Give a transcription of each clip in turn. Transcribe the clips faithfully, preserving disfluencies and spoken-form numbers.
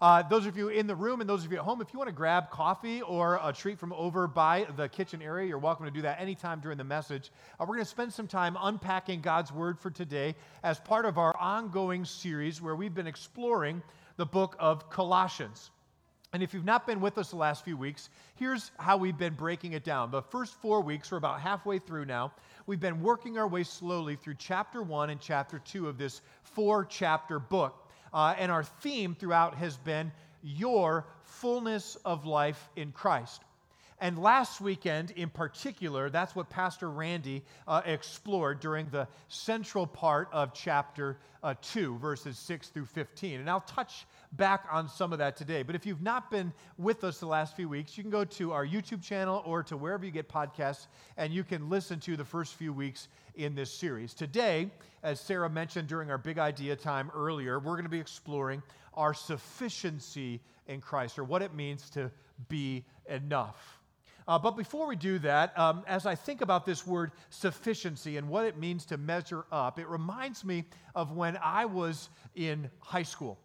Uh, those of you in the room and those of you at home, if you want to grab coffee or a treat from over by the kitchen area, you're welcome to do that anytime during the message. Uh, we're going to spend some time unpacking God's Word for today as part of our ongoing series where we've been exploring the book of Colossians. And if you've not been with us the last few weeks, here's how we've been breaking it down. The first four weeks, we're about halfway through now, we've been working our way slowly through chapter one and chapter two of this four-chapter book. Uh, and our theme throughout has been your fullness of life in Christ. And last weekend in particular, that's what Pastor Randy uh, explored during the central part of chapter uh, two, verses six through fifteen. And I'll touch back on some of that today. But if you've not been with us the last few weeks, you can go to our YouTube channel or to wherever you get podcasts, and you can listen to the first few weeks in this series. Today, as Sarah mentioned during our big idea time earlier, we're going to be exploring our sufficiency in Christ, or what it means to be enough. Uh, but before we do that, um, as I think about this word sufficiency and what it means to measure up, it reminds me of when I was in high school.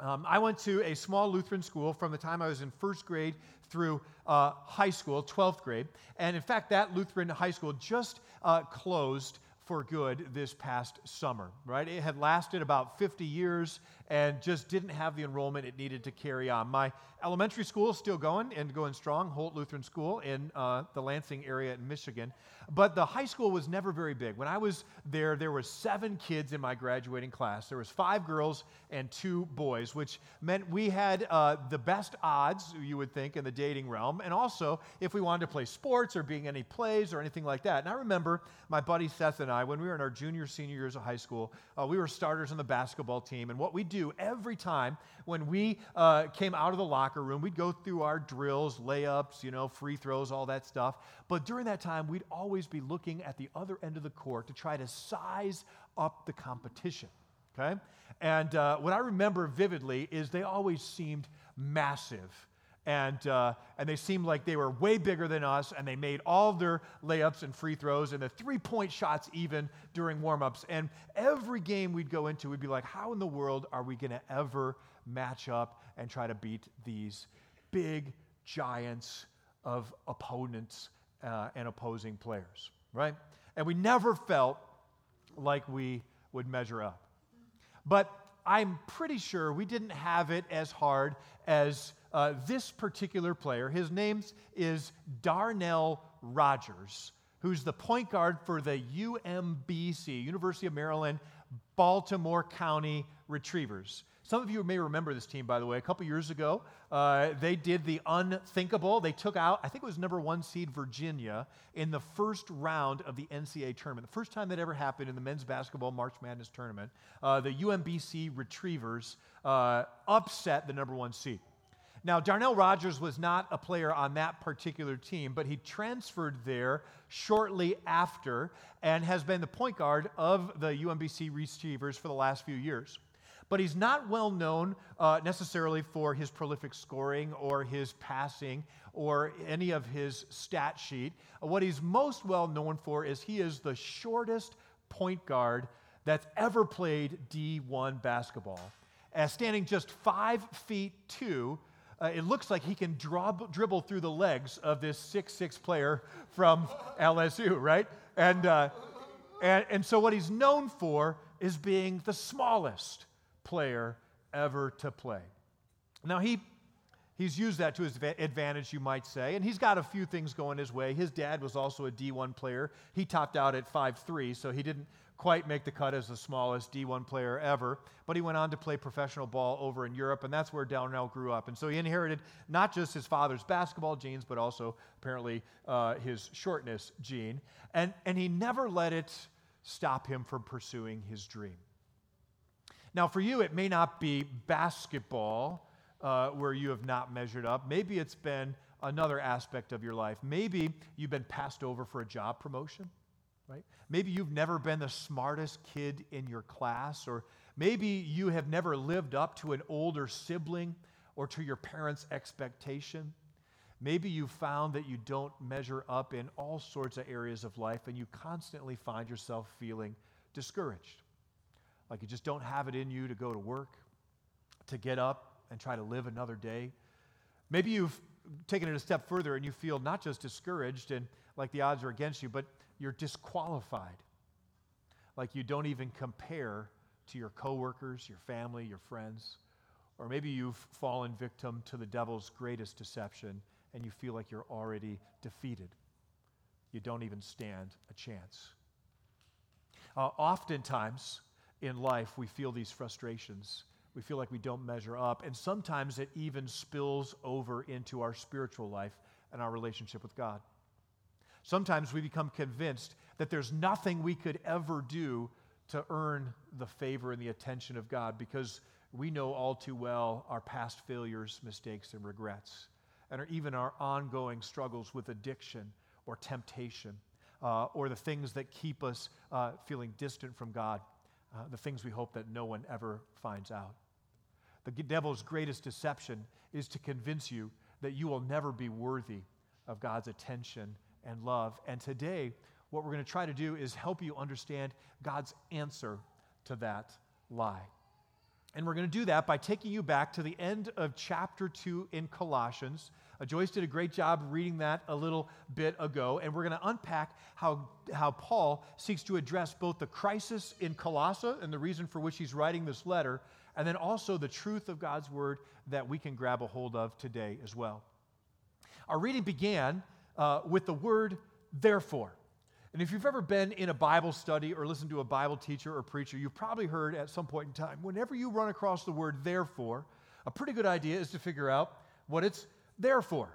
Um, I went to a small Lutheran school from the time I was in first grade through uh, high school, twelfth grade. And in fact, that Lutheran high school just uh, closed for good this past summer, right? It had lasted about fifty years and just didn't have the enrollment it needed to carry on. My elementary school is still going and going strong, Holt Lutheran School in uh, the Lansing area in Michigan. But the high school was never very big. When I was there, there were seven kids in my graduating class. There was five girls and two boys, which meant we had uh, the best odds, you would think, in the dating realm. And also, if we wanted to play sports or being any plays or anything like that. And I remember my buddy Seth and I, when we were in our junior, senior years of high school, uh, we were starters on the basketball team. And what we do every time when we uh, came out of the locker room, we'd go through our drills, layups, you know, free throws, all that stuff. But during that time, we'd always be looking at the other end of the court to try to size up the competition, okay? And uh, what I remember vividly is they always seemed massive. And uh, and they seemed like they were way bigger than us, and they made all their layups and free throws and the three-point shots even during warm-ups. And every game we'd go into, we'd be like, how in the world are we going to ever match up and try to beat these big giants of opponents uh, and opposing players, right? And we never felt like we would measure up. But I'm pretty sure we didn't have it as hard as Uh, this particular player. His name is Darnell Rogers, who's the point guard for the U M B C, University of Maryland, Baltimore County Retrievers. Some of you may remember this team, by the way. A couple years ago, uh, they did the unthinkable. They took out, I think it was number one seed Virginia in the first round of the N C double A tournament. The first time that ever happened in the men's basketball March Madness tournament, uh, the U M B C Retrievers uh, upset the number one seed. Now, Darnell Rogers was not a player on that particular team, but he transferred there shortly after and has been the point guard of the U M B C Retrievers for the last few years. But he's not well known uh, necessarily for his prolific scoring or his passing or any of his stat sheet. What he's most well known for is he is the shortest point guard that's ever played D one basketball. As standing just five feet two, Uh, it looks like he can drub, dribble through the legs of this six foot six player from L S U, right? And, uh, and and so what he's known for is being the smallest player ever to play. Now, he he's used that to his advantage, you might say, and he's got a few things going his way. His dad was also a D one player. He topped out at five three, so he didn't quite make the cut as the smallest D one player ever, but he went on to play professional ball over in Europe, and that's where Darnell grew up. And so he inherited not just his father's basketball genes, but also apparently uh, his shortness gene, and, and he never let it stop him from pursuing his dream. Now, for you, it may not be basketball uh, where you have not measured up. Maybe it's been another aspect of your life. Maybe you've been passed over for a job promotion. Right? Maybe you've never been the smartest kid in your class, or maybe you have never lived up to an older sibling or to your parents' expectation. Maybe you found that you don't measure up in all sorts of areas of life, and you constantly find yourself feeling discouraged, like you just don't have it in you to go to work, to get up, and try to live another day. Maybe you've taken it a step further and you feel not just discouraged and like the odds are against you, but you're disqualified. Like you don't even compare to your coworkers, your family, your friends. Or maybe you've fallen victim to the devil's greatest deception and you feel like you're already defeated. You don't even stand a chance. Uh, oftentimes in life, we feel these frustrations. We feel like we don't measure up. And sometimes it even spills over into our spiritual life and our relationship with God. Sometimes we become convinced that there's nothing we could ever do to earn the favor and the attention of God because we know all too well our past failures, mistakes, and regrets, and even our ongoing struggles with addiction or temptation uh, or the things that keep us uh, feeling distant from God, uh, the things we hope that no one ever finds out. The devil's greatest deception is to convince you that you will never be worthy of God's attention and love. And today, what we're going to try to do is help you understand God's answer to that lie. And we're going to do that by taking you back to the end of chapter two in Colossians. Uh, Joyce did a great job reading that a little bit ago, and we're going to unpack how, how Paul seeks to address both the crisis in Colossae and the reason for which he's writing this letter, and then also the truth of God's word that we can grab a hold of today as well. Our reading began uh, with the word, therefore. And if you've ever been in a Bible study or listened to a Bible teacher or preacher, you've probably heard at some point in time, whenever you run across the word therefore, a pretty good idea is to figure out what it's there for,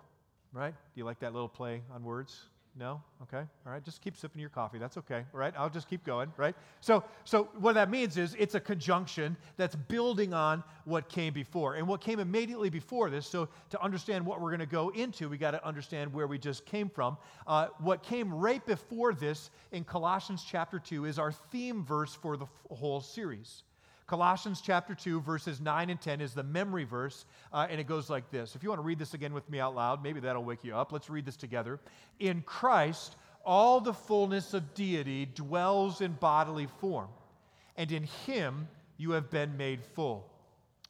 right? Do you like that little play on words? No? Okay. All right. Just keep sipping your coffee. That's okay. All right. I'll just keep going, right? So, so what that means is it's a conjunction that's building on what came before. And what came immediately before this, so to understand what we're going to go into, we got to understand where we just came from. Uh, what came right before this in Colossians chapter two is our theme verse for the f- whole series. Colossians chapter two, verses nine and ten is the memory verse, uh, and it goes like this. If you want to read this again with me out loud, maybe that'll wake you up. Let's read this together. In Christ, all the fullness of deity dwells in bodily form, and in him you have been made full.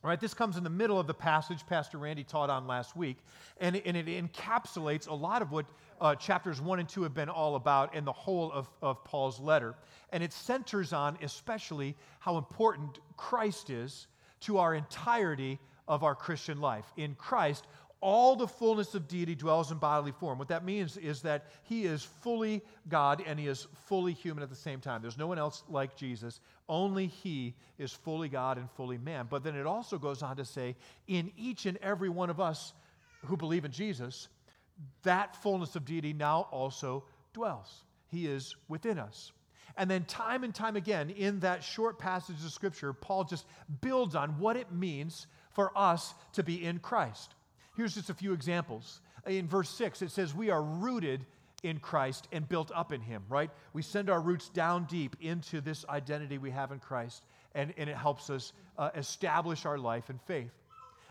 All right, this comes in the middle of the passage Pastor Randy taught on last week, and, and it encapsulates a lot of what uh, chapters one and two have been all about and the whole of, of Paul's letter. And it centers on especially how important Christ is to our entirety of our Christian life. In Christ, all the fullness of deity dwells in bodily form. What that means is that he is fully God and he is fully human at the same time. There's no one else like Jesus. Only he is fully God and fully man. But then it also goes on to say, in each and every one of us who believe in Jesus, that fullness of deity now also dwells. He is within us. And then time and time again, in that short passage of Scripture, Paul just builds on what it means for us to be in Christ. Here's just a few examples. In verse six, it says, we are rooted in Christ and built up in him, right? We send our roots down deep into this identity we have in Christ, and, and it helps us uh, establish our life in faith.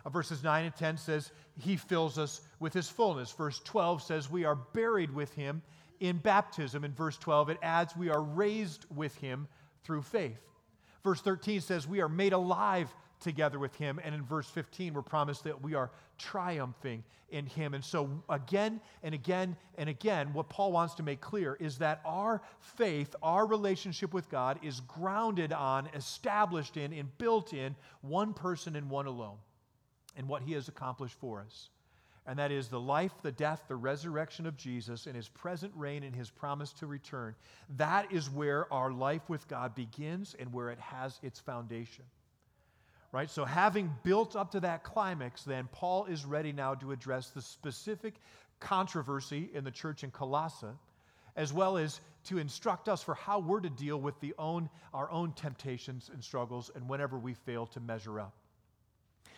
Uh, verses nine and ten says, he fills us with his fullness. Verse twelve says, we are buried with him in baptism. In verse twelve, it adds, we are raised with him through faith. Verse thirteen says, we are made alive together with him. And in verse fifteen, we're promised that we are triumphing in him. And so again and again and again, what Paul wants to make clear is that our faith, our relationship with God is grounded on, established in, and built in one person and one alone, and what he has accomplished for us. And that is the life, the death, the resurrection of Jesus and his present reign and his promise to return. That is where our life with God begins and where it has its foundation. Right? So having built up to that climax, then Paul is ready now to address the specific controversy in the church in Colossae, as well as to instruct us for how we're to deal with the own, our own temptations and struggles and whenever we fail to measure up.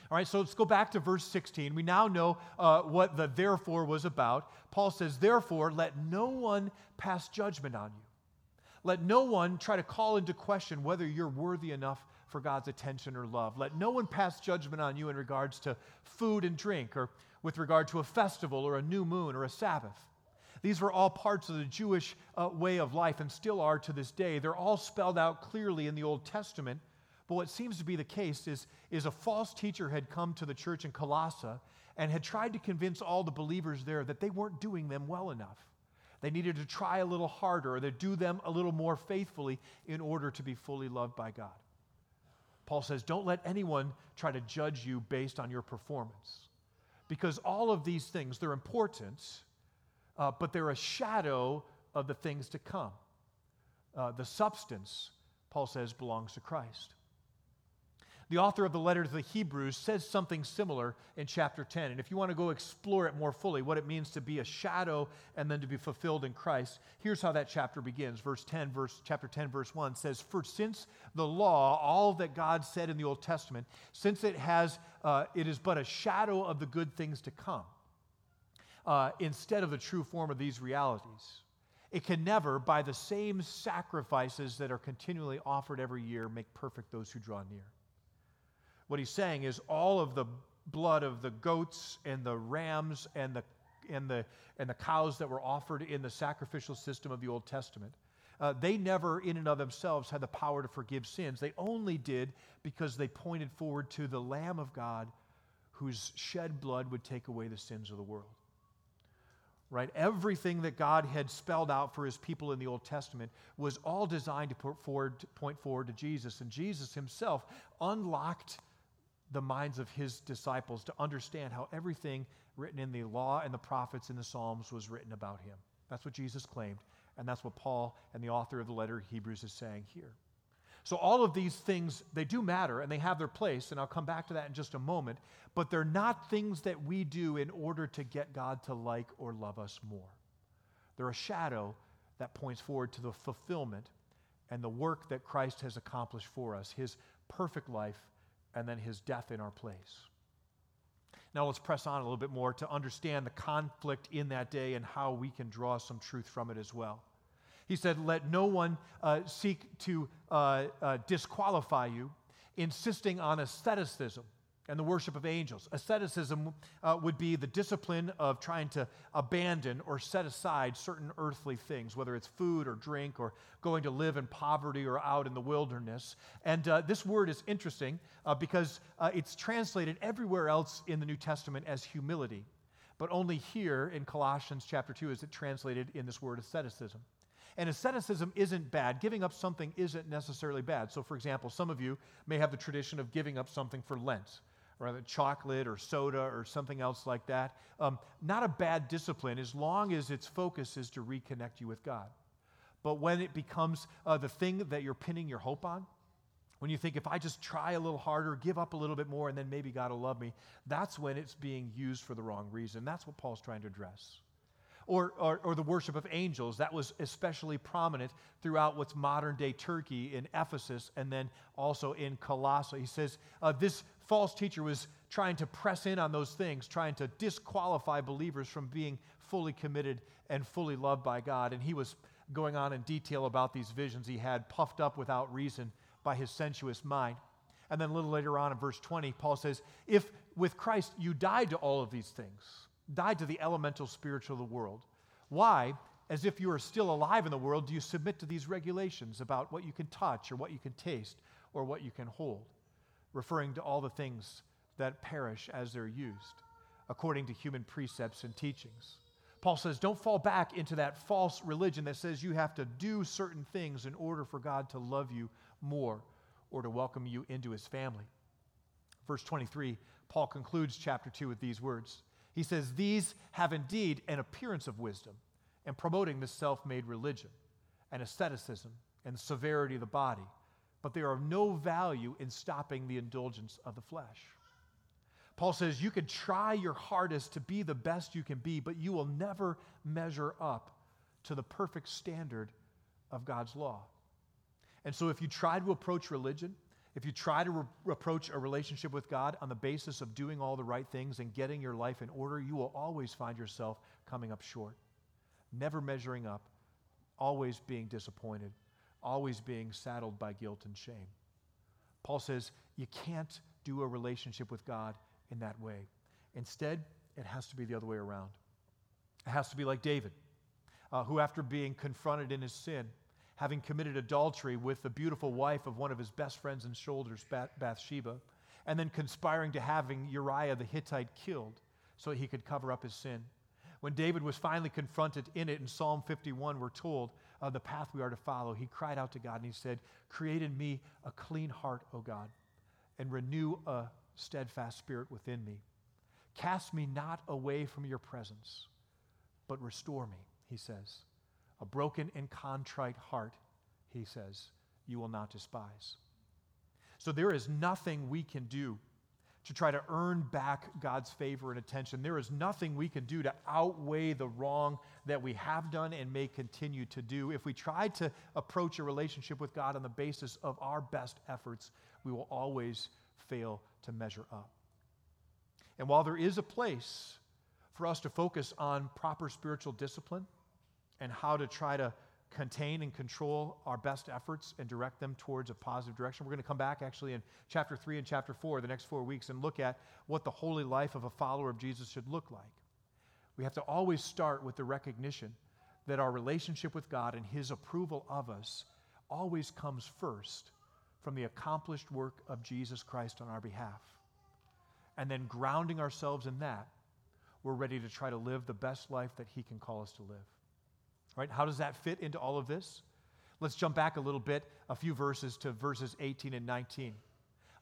All right, so let's go back to verse sixteen. We now know uh, what the therefore was about. Paul says, therefore, let no one pass judgment on you. Let no one try to call into question whether you're worthy enough for God's attention or love. Let no one pass judgment on you in regards to food and drink, or with regard to a festival or a new moon or a Sabbath. These were all parts of the Jewish uh, way of life and still are to this day. They're all spelled out clearly in the Old Testament, But what seems to be the case is, is a false teacher had come to the church in Colossae and had tried to convince all the believers there that they weren't doing them well enough. They needed to try a little harder or to do them a little more faithfully in order to be fully loved by God. Paul says, don't let anyone try to judge you based on your performance. Because all of these things, they're important, uh, but they're a shadow of the things to come. Uh, the substance, Paul says, belongs to Christ. The author of the letter to the Hebrews says something similar in chapter ten. And if you want to go explore it more fully, what it means to be a shadow and then to be fulfilled in Christ, here's how that chapter begins. Verse ten, verse, chapter ten, verse one says, "For since the law, all that God said in the Old Testament, since it has, uh, it is but a shadow of the good things to come, uh, instead of the true form of these realities, it can never, by the same sacrifices that are continually offered every year, make perfect those who draw near." What he's saying is all of the blood of the goats and the rams and the and the and the cows that were offered in the sacrificial system of the Old Testament, uh, they never in and of themselves had the power to forgive sins. They only did because they pointed forward to the Lamb of God whose shed blood would take away the sins of the world. Right? Everything that God had spelled out for his people in the Old Testament was all designed to put forward, to point forward to Jesus. And Jesus himself unlocked the minds of his disciples to understand how everything written in the law and the prophets and the Psalms was written about him. That's what Jesus claimed, and that's what Paul and the author of the letter Hebrews is saying here. So all of these things, they do matter, and they have their place, and I'll come back to that in just a moment, but they're not things that we do in order to get God to like or love us more. They're a shadow that points forward to the fulfillment and the work that Christ has accomplished for us, his perfect life, and then his death in our place. Now let's press on a little bit more to understand the conflict in that day and how we can draw some truth from it as well. He said, let no one uh, seek to uh, uh, disqualify you, insisting on asceticism and the worship of angels. Asceticism uh, would be the discipline of trying to abandon or set aside certain earthly things, whether it's food or drink or going to live in poverty or out in the wilderness. And uh, this word is interesting uh, because uh, it's translated everywhere else in the New Testament as humility, but only here in Colossians chapter two is it translated in this word asceticism. And asceticism isn't bad. Giving up something isn't necessarily bad. So, for example, some of you may have the tradition of giving up something for Lent, or chocolate or soda or something else like that. Um, not a bad discipline as long as its focus is to reconnect you with God. But when it becomes uh, the thing that you're pinning your hope on, when you think, if I just try a little harder, give up a little bit more, and then maybe God will love me, that's when it's being used for the wrong reason. That's what Paul's trying to address. Or, or or the worship of angels, that was especially prominent throughout what's modern-day Turkey in Ephesus and then also in Colossae. He says uh, this false teacher was trying to press in on those things, trying to disqualify believers from being fully committed and fully loved by God. And he was going on in detail about these visions he had, puffed up without reason by his sensuous mind. And then a little later on in verse twenty, Paul says, if with Christ you died to all of these things, died to the elemental spiritual of the world. Why, as if you are still alive in the world, do you submit to these regulations about what you can touch or what you can taste or what you can hold, referring to all the things that perish as they're used, according to human precepts and teachings? Paul says, don't fall back into that false religion that says you have to do certain things in order for God to love you more or to welcome you into his family. Verse twenty-three, Paul concludes chapter two with these words. He says, these have indeed an appearance of wisdom in promoting this self-made religion and asceticism and severity of the body, but they are of no value in stopping the indulgence of the flesh. Paul says, you can try your hardest to be the best you can be, but you will never measure up to the perfect standard of God's law. And so if you try to approach religion, if you try to re- approach a relationship with God on the basis of doing all the right things and getting your life in order, you will always find yourself coming up short, never measuring up, always being disappointed, always being saddled by guilt and shame. Paul says you can't do a relationship with God in that way. Instead, it has to be the other way around. It has to be like David, uh, who after being confronted in his sin having committed adultery with the beautiful wife of one of his best friends and soldiers, Bathsheba, and then conspiring to having Uriah the Hittite killed so that he could cover up his sin. When David was finally confronted in it in Psalm fifty-one, we're told of the path we are to follow. He cried out to God and he said, "Create in me a clean heart, O God, and renew a steadfast spirit within me. Cast me not away from your presence, but restore me," he says. "A broken and contrite heart," he says, "you will not despise." So there is nothing we can do to try to earn back God's favor and attention. There is nothing we can do to outweigh the wrong that we have done and may continue to do. If we try to approach a relationship with God on the basis of our best efforts, we will always fail to measure up. And while there is a place for us to focus on proper spiritual discipline and how to try to contain and control our best efforts and direct them towards a positive direction, we're going to come back actually in chapter three and chapter four, the next four weeks, and look at what the holy life of a follower of Jesus should look like. We have to always start with the recognition that our relationship with God and His approval of us always comes first from the accomplished work of Jesus Christ on our behalf. And then grounding ourselves in that, we're ready to try to live the best life that He can call us to live. Right? How does that fit into all of this? Let's jump back a little bit, a few verses to verses eighteen and nineteen.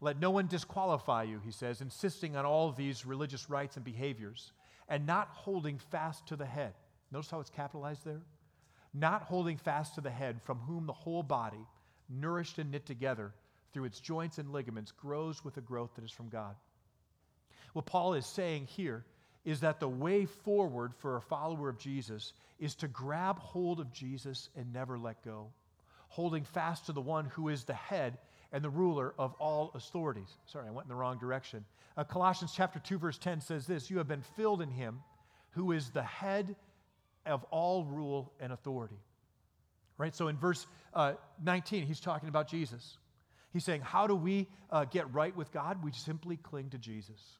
"Let no one disqualify you," he says, "insisting on all these religious rites and behaviors, and not holding fast to the head." Notice how it's capitalized there? "Not holding fast to the head, from whom the whole body, nourished and knit together through its joints and ligaments, grows with the growth that is from God." What Paul is saying here is that the way forward for a follower of Jesus is to grab hold of Jesus and never let go, holding fast to the one who is the head and the ruler of all authorities. Sorry, I went in the wrong direction. Uh, Colossians chapter two, verse ten says this, "You have been filled in him who is the head of all rule and authority." Right? So in verse uh, nineteen, he's talking about Jesus. He's saying, how do we uh, get right with God? We simply cling to Jesus.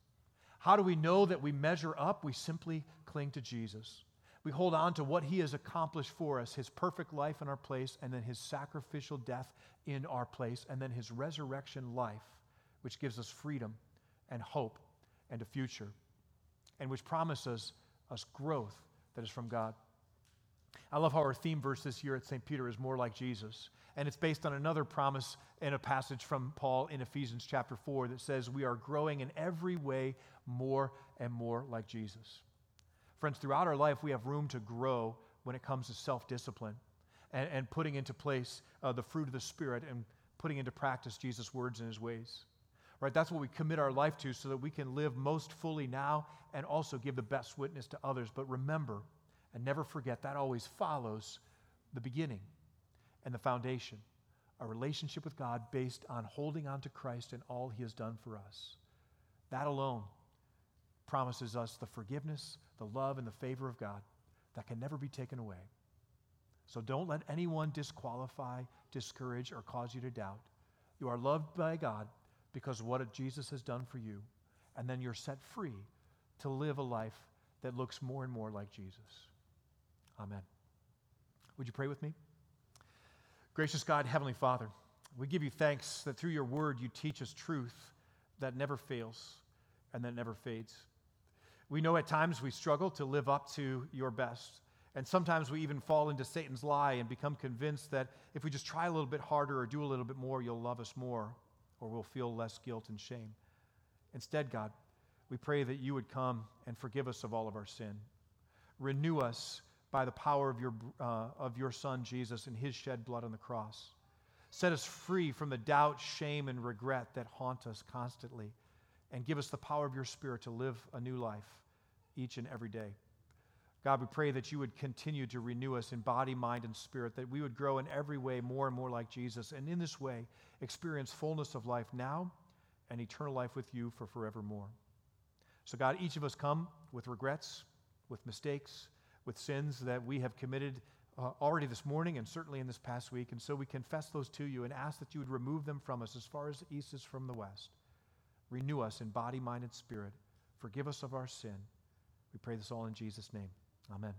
How do we know that we measure up? We simply cling to Jesus. We hold on to what He has accomplished for us, His perfect life in our place, and then His sacrificial death in our place, and then His resurrection life, which gives us freedom and hope and a future, and which promises us growth that is from God. I love how our theme verse this year at Saint Peter is "More Like Jesus." And it's based on another promise in a passage from Paul in Ephesians chapter four that says we are growing in every way more and more like Jesus. Friends, throughout our life, we have room to grow when it comes to self-discipline and, and putting into place uh, the fruit of the Spirit and putting into practice Jesus' words and His ways. Right? That's what we commit our life to so that we can live most fully now and also give the best witness to others. But remember and never forget, that always follows the beginning and the foundation, a relationship with God based on holding on to Christ and all He has done for us. That alone promises us the forgiveness, the love, and the favor of God that can never be taken away. So don't let anyone disqualify, discourage, or cause you to doubt. You are loved by God because of what Jesus has done for you, and then you're set free to live a life that looks more and more like Jesus. Amen. Would you pray with me? Gracious God, Heavenly Father, we give you thanks that through your word you teach us truth that never fails and that never fades. We know at times we struggle to live up to your best, and sometimes we even fall into Satan's lie and become convinced that if we just try a little bit harder or do a little bit more, you'll love us more, or we'll feel less guilt and shame. Instead, God, we pray that you would come and forgive us of all of our sin. Renew us by the power of your uh, of your Son, Jesus, and His shed blood on the cross. Set us free from the doubt, shame, and regret that haunt us constantly, and give us the power of your Spirit to live a new life each and every day. God, we pray that you would continue to renew us in body, mind, and spirit, that we would grow in every way more and more like Jesus, and in this way, experience fullness of life now and eternal life with you for forevermore. So God, each of us come with regrets, with mistakes, with sins that we have committed uh, already this morning and certainly in this past week. And so we confess those to you and ask that you would remove them from us as far as the east is from the west. Renew us in body, mind, and spirit. Forgive us of our sin. We pray this all in Jesus' name. Amen.